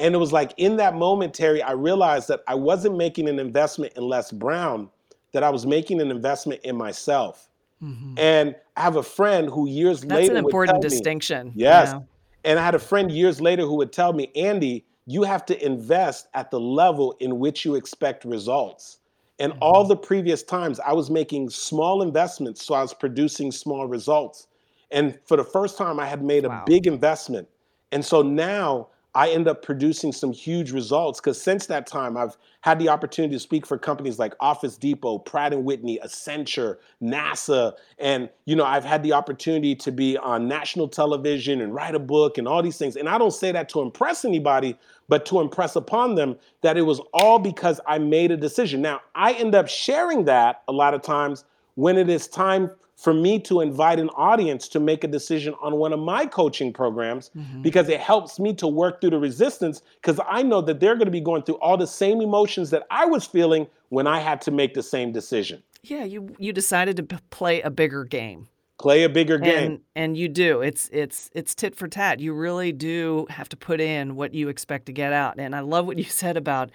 And it was like in that moment, Terry, I realized that I wasn't making an investment in Les Brown, that I was making an investment in myself. Mm-hmm. And I have a friend who years later would tell me. That's an important distinction. Yes. Yeah. And I had a friend years later who would tell me, Andy, you have to invest at the level in which you expect results. And all the previous times I was making small investments, so I was producing small results. And for the first time I had made a big investment. And so now I end up producing some huge results, because since that time I've had the opportunity to speak for companies like Office Depot, Pratt & Whitney, Accenture, NASA. And, you know, I've had the opportunity to be on national television and write a book and all these things. And I don't say that to impress anybody, but to impress upon them that it was all because I made a decision. Now, I end up sharing that a lot of times when it is time for me to invite an audience to make a decision on one of my coaching programs, because it helps me to work through the resistance, because I know that they're going to be going through all the same emotions that I was feeling when I had to make the same decision. Yeah, you decided to play a bigger game. And you do. It's tit for tat. You really do have to put in what you expect to get out. And I love what you said about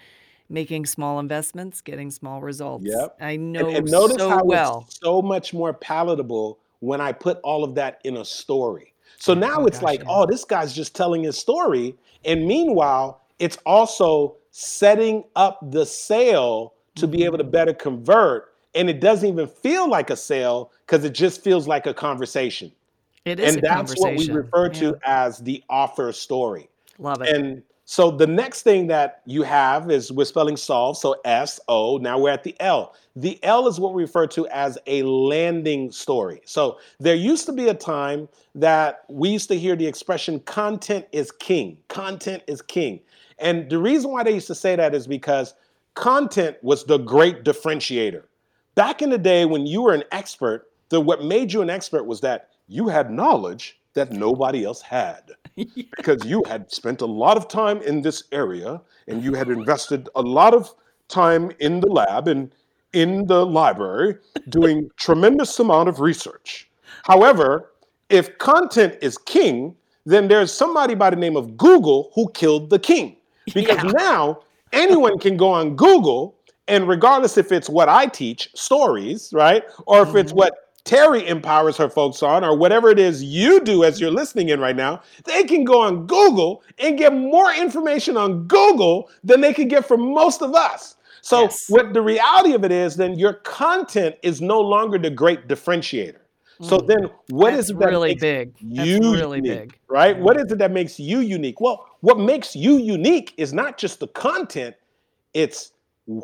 making small investments, getting small results. Yep. I know and notice so how well. It's so much more palatable when I put all of that in a story. So now oh, this guy's just telling his story. And meanwhile, it's also setting up the sale to be able to better convert. And it doesn't even feel like a sale because it just feels like a conversation. It is a conversation. And that's what we refer to as the offer story. Love it. And so the next thing that you have is, we're spelling solve, so S-O, now we're at the L. The L is what we refer to as a landing story. So there used to be a time that we used to hear the expression, content is king, content is king. And the reason why they used to say that is because content was the great differentiator. Back in the day when you were an expert, what made you an expert was that you had knowledge that nobody else had, because you had spent a lot of time in this area and you had invested a lot of time in the lab and in the library doing tremendous amount of research. However, if content is king, then there's somebody by the name of Google who killed the king, because now anyone can go on Google, and regardless if it's what I teach, stories, right? Or if it's what Terry empowers her folks on, or whatever it is you do as you're listening in right now, they can go on Google and get more information on Google than they can get from most of us. So what the reality of it is, then your content is no longer the great differentiator. So then what is it that really makes you unique, right? Yeah. What is it that makes you unique? Well, what makes you unique is not just the content, it's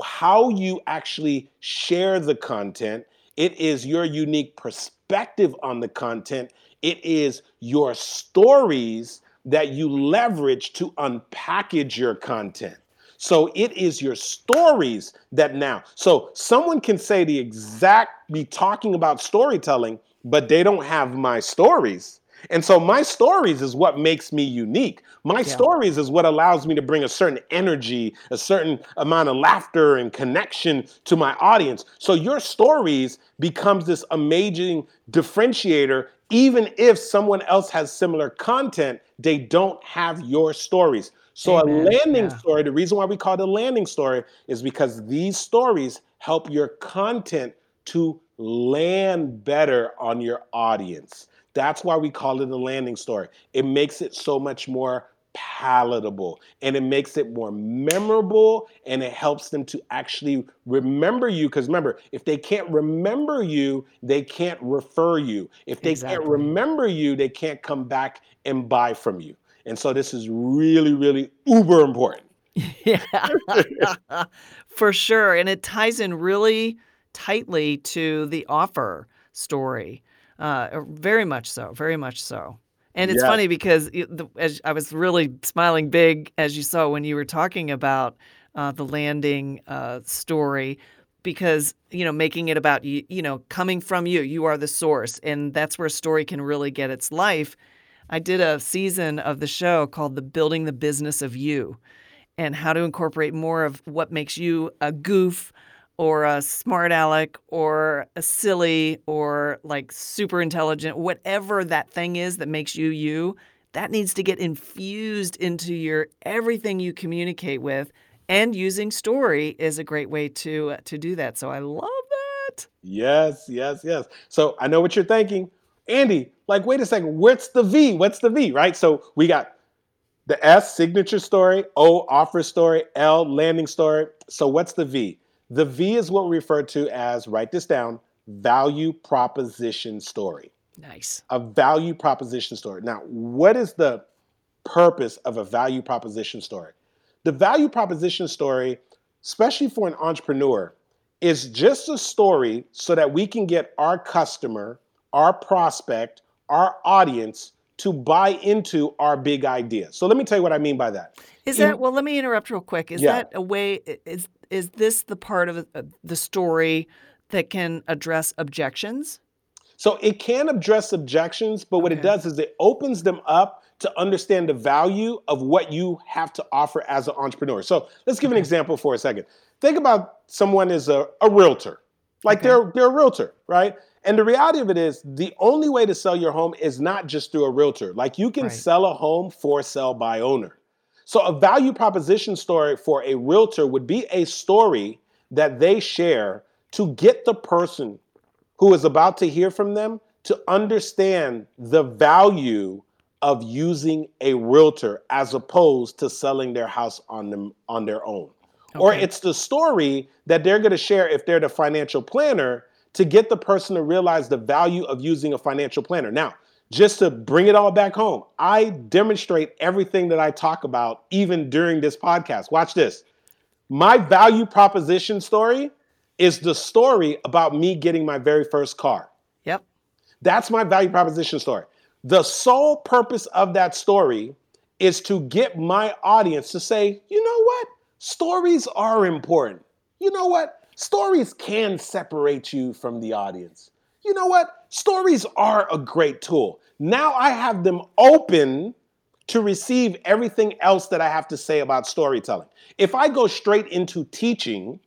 how you actually share the content. It is your unique perspective on the content. It is your stories that you leverage to unpackage your content. So it is your stories that now. So someone can say the exact, be talking about storytelling, but they don't have my stories. And so my stories is what makes me unique. My stories is what allows me to bring a certain energy, a certain amount of laughter and connection to my audience. So your stories becomes this amazing differentiator. Even if someone else has similar content, they don't have your stories. So a landing story, the reason why we call it a landing story is because these stories help your content to land better on your audience. That's why we call it a landing story. It makes it so much more palatable and it makes it more memorable and it helps them to actually remember you. Because remember, if they can't remember you, they can't refer you. If they can't remember you, they can't come back and buy from you. And so this is really, really uber important. For sure. And it ties in really tightly to the offer story. Very much so, very much so. And it's funny because as I was really smiling big, as you saw when you were talking about the landing story, because, you know, making it about, you know, coming from you, you are the source. And that's where a story can really get its life. I did a season of the show called The Building the Business of You and how to incorporate more of what makes you a goof or a smart aleck, or a silly, or like super intelligent, whatever that thing is that makes you you, that needs to get infused into your everything you communicate with. And using story is a great way to do that. So I love that. Yes. So I know what you're thinking. Andy, like, wait a second, what's the V, right? So we got the S, signature story, O, offer story, L, landing story. So what's the V? The V is what we refer to as, write this down, value proposition story. Nice. A value proposition story. Now, what is the purpose of a value proposition story? The value proposition story, especially for an entrepreneur, is just a story so that we can get our customer, our prospect, our audience to buy into our big idea. So let me tell you what I mean by that. Is that, well, let me interrupt real quick. Is that a way, is this the part of the story that can address objections? So it can address objections, but what it does is it opens them up to understand the value of what you have to offer as an entrepreneur. So let's give an example for a second. Think about someone is a realtor, like they're a realtor, right? And the reality of it is the only way to sell your home is not just through a realtor. Like you can sell a home for sale by owner. So a value proposition story for a realtor would be a story that they share to get the person who is about to hear from them to understand the value of using a realtor as opposed to selling their house on their own. Okay. Or it's the story that they're going to share if they're the financial planner to get the person to realize the value of using a financial planner. Now, just to bring it all back home, I demonstrate everything that I talk about even during this podcast. Watch this. My value proposition story is the story about me getting my very first car. Yep. That's my value proposition story. The sole purpose of that story is to get my audience to say, you know what? Stories are important. You know what? Stories can separate you from the audience. You know what? Stories are a great tool. Now I have them open to receive everything else that I have to say about storytelling. If I go straight into teaching,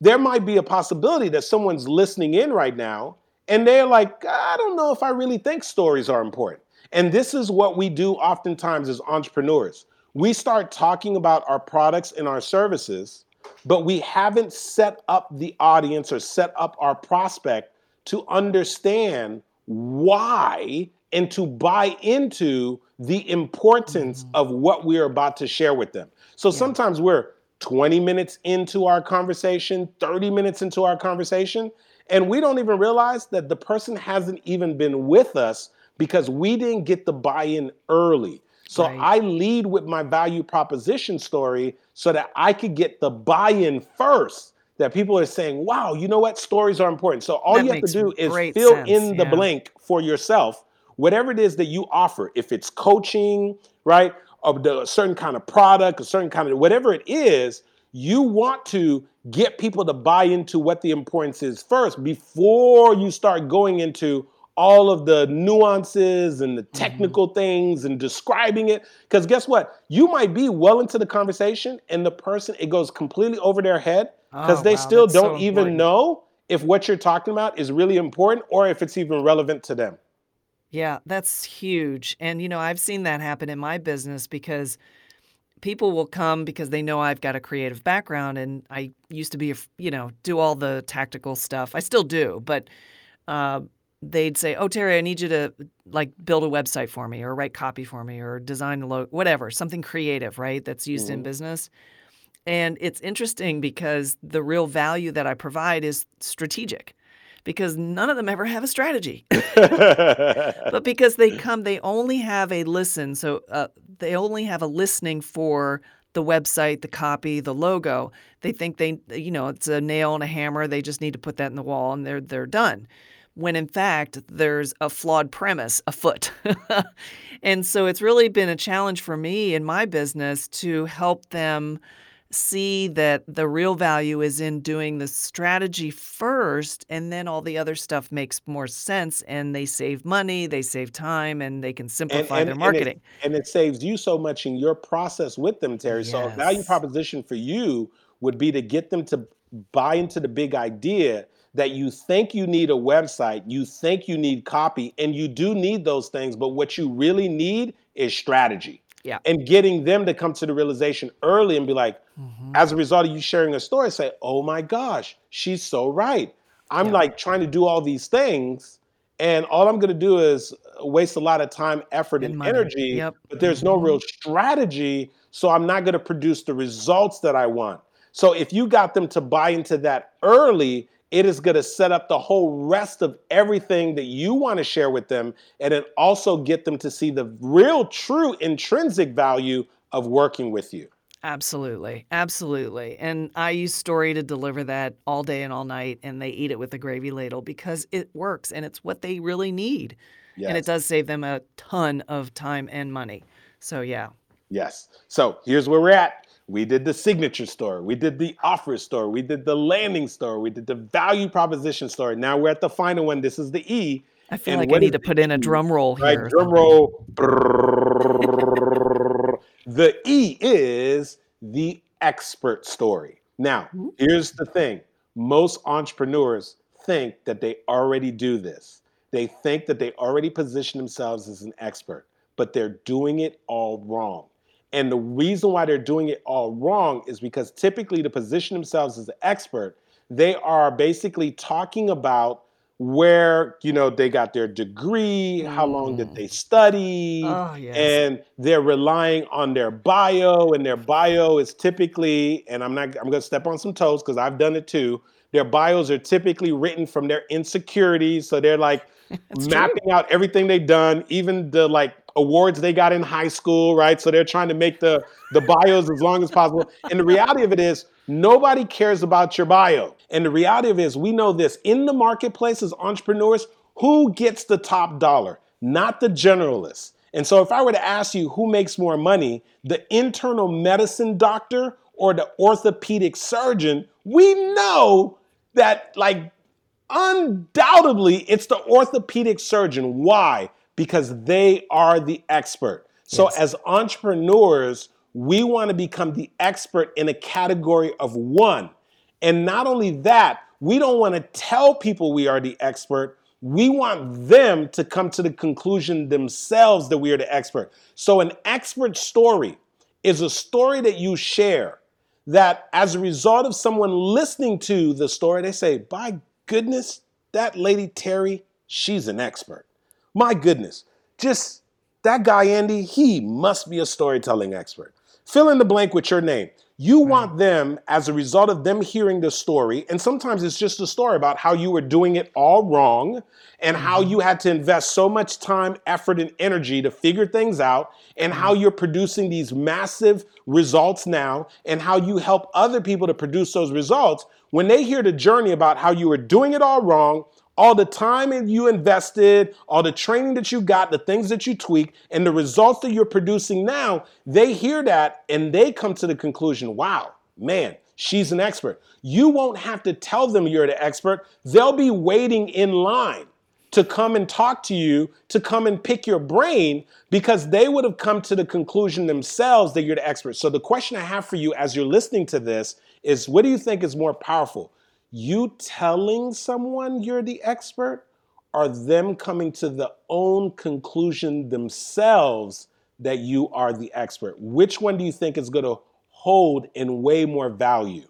there might be a possibility that someone's listening in right now and they're like, I don't know if I really think stories are important. And this is what we do oftentimes as entrepreneurs. We start talking about our products and our services, but we haven't set up the audience or set up our prospect to understand why and to buy into the importance of what we are about to share with them. So sometimes we're 20 minutes into our conversation, 30 minutes into our conversation, and we don't even realize that the person hasn't even been with us because we didn't get the buy-in early. So I lead with my value proposition story so that I could get the buy-in first. That people are saying, wow, you know what? Stories are important. So all that you have to do is fill in the blank for yourself, whatever it is that you offer. If it's coaching, right? of a certain kind of product, a certain kind of whatever it is, you want to get people to buy into what the importance is first before you start going into all of the nuances and the technical things and describing it. Because guess what? You might be well into the conversation and the person, it goes completely over their head because they still don't even know if what you're talking about is really important or if it's even relevant to them. Yeah, that's huge. And, you know, I've seen that happen in my business because people will come because they know I've got a creative background and I used to be, you know, do all the tactical stuff. I still do, but they'd say, oh, Terry, I need you to like build a website for me or write copy for me or design a logo, whatever, something creative, right, that's used in business. And it's interesting because the real value that I provide is strategic because none of them ever have a strategy. But because they come, they only have a listen. So they only have a listening for the website, the copy, the logo. They think they, you know, it's a nail and a hammer. They just need to put that in the wall and they're done. When in fact, there's a flawed premise afoot. And so it's really been a challenge for me in my business to help them see that the real value is in doing the strategy first, and then all the other stuff makes more sense, and they save money, they save time, and they can simplify their marketing. And it saves you so much in your process with them, Terry. Yes. So a value proposition for you would be to get them to buy into the big idea that you think you need a website, you think you need copy, and you do need those things, but what you really need is strategy. Yeah. And getting them to come to the realization early and be like, as a result of you sharing a story, say, oh my gosh, she's so right. I'm like trying to do all these things and all I'm going to do is waste a lot of time, effort, and energy, but there's no real strategy. So I'm not going to produce the results that I want. So if you got them to buy into that early, it is going to set up the whole rest of everything that you want to share with them and then also get them to see the real, true, intrinsic value of working with you. Absolutely. Absolutely. And I use story to deliver that all day and all night, and they eat it with a gravy ladle because it works and it's what they really need. Yes. And it does save them a ton of time and money. So, yeah. Yes. So here's where we're at. We did the signature story. We did the offer story. We did the landing story. We did the value proposition story. Now we're at the final one. This is the E. I feel like I need to put in a drum roll here. Right, drum roll. The E is the expert story. Now, here's the thing. Most entrepreneurs think that they already do this. They think that they already position themselves as an expert, but they're doing it all wrong. And the reason why they're doing it all wrong is because typically to position themselves as an expert, they are basically talking about where, you know, they got their degree, how long did they study, and they're relying on their bio, and their bio is typically, and I'm going to step on some toes because I've done it too, their bios are typically written from their insecurities. So they're like mapping out everything they've done, even the like awards they got in high school, right? So they're trying to make the bios as long as possible. And the reality of it is nobody cares about your bio. And the reality of it is we know this in the marketplace as entrepreneurs, who gets the top dollar? Not the generalists. And so if I were to ask you who makes more money, the internal medicine doctor or the orthopedic surgeon, we know that like undoubtedly it's the orthopedic surgeon. Why? Because they are the expert. So as entrepreneurs, we want to become the expert in a category of one. And not only that, we don't want to tell people we are the expert. We want them to come to the conclusion themselves that we are the expert. So an expert story is a story that you share that as a result of someone listening to the story, they say, by goodness, that lady Terry, she's an expert. My goodness, just that guy, Andy, he must be a storytelling expert. Fill in the blank with your name. You want them, as a result of them hearing the story, and sometimes it's just a story about how you were doing it all wrong and how you had to invest so much time, effort, and energy to figure things out and how you're producing these massive results now and how you help other people to produce those results. When they hear the journey about how you were doing it all wrong, all the time that you invested, all the training that you got, the things that you tweaked, and the results that you're producing now, they hear that and they come to the conclusion, wow, man, she's an expert. You won't have to tell them you're the expert. They'll be waiting in line to come and talk to you, to come and pick your brain, because they would have come to the conclusion themselves that you're the expert. So the question I have for you as you're listening to this is, what do you think is more powerful? You telling someone you're the expert, or them coming to the own conclusion themselves that you are the expert? Which one do you think is going to hold in way more value?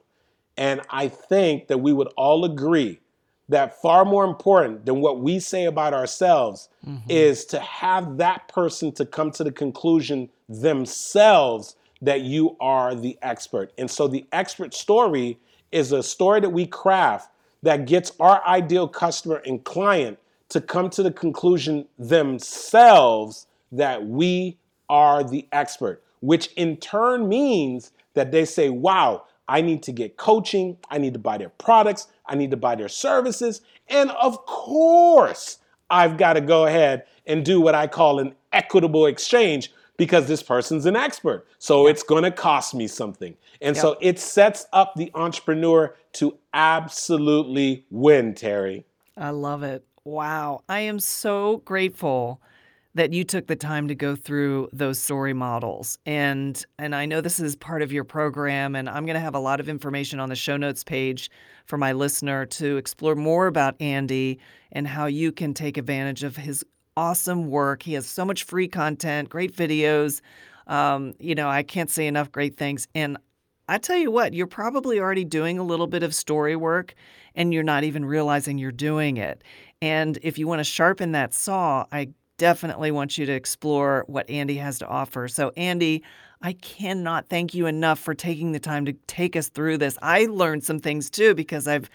And I think that we would all agree that far more important than what we say about ourselves is to have that person to come to the conclusion themselves that you are the expert. And so the expert story is a story that we craft that gets our ideal customer and client to come to the conclusion themselves that we are the expert, which in turn means that they say, wow, I need to get coaching, I need to buy their products, I need to buy their services, and of course, I've got to go ahead and do what I call an equitable exchange, because this person's an expert, so it's going to cost me something. And so it sets up the entrepreneur to absolutely win, Terry. I love it. Wow. I am so grateful that you took the time to go through those story models. And I know this is part of your program, and I'm going to have a lot of information on the show notes page for my listener to explore more about Andy and how you can take advantage of his awesome work. He has so much free content, great videos. You know, I can't say enough great things. And I tell you what, you're probably already doing a little bit of story work and you're not even realizing you're doing it. And if you want to sharpen that saw, I definitely want you to explore what Andy has to offer. So Andy, I cannot thank you enough for taking the time to take us through this. I learned some things too, because I've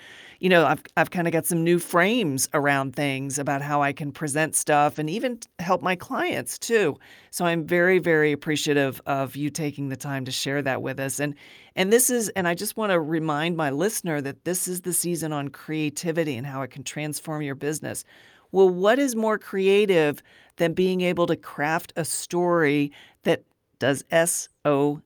kind of got some new frames around things about how I can present stuff and even help my clients too. So I'm very, very appreciative of you taking the time to share that with us. And I just want to remind my listener that this is the season on creativity and how it can transform your business. Well, what is more creative than being able to craft a story that does SOLVE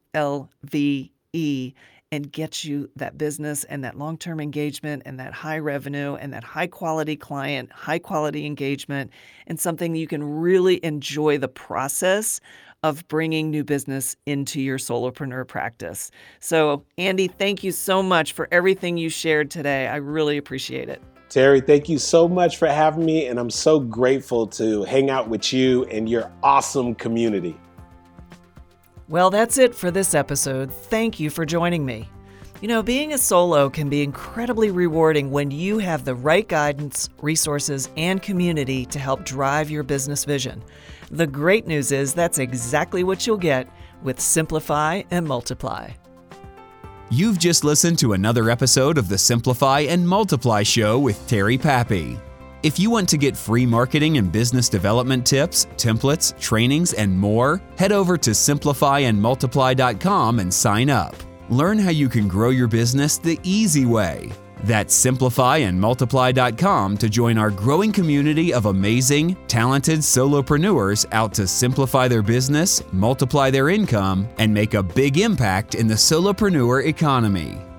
and gets you that business and that long-term engagement and that high revenue and that high-quality client, high-quality engagement, and something you can really enjoy the process of bringing new business into your solopreneur practice. So, Andy, thank you so much for everything you shared today. I really appreciate it. Terry, thank you so much for having me, and I'm so grateful to hang out with you and your awesome community. Well, that's it for this episode. Thank you for joining me. You know, being a solo can be incredibly rewarding when you have the right guidance, resources, and community to help drive your business vision. The great news is that's exactly what you'll get with Simplify and Multiply. You've just listened to another episode of the Simplify and Multiply Show with Terry Pappy. If you want to get free marketing and business development tips, templates, trainings, and more, head over to simplifyandmultiply.com and sign up. Learn how you can grow your business the easy way. That's simplifyandmultiply.com to join our growing community of amazing, talented solopreneurs out to simplify their business, multiply their income, and make a big impact in the solopreneur economy.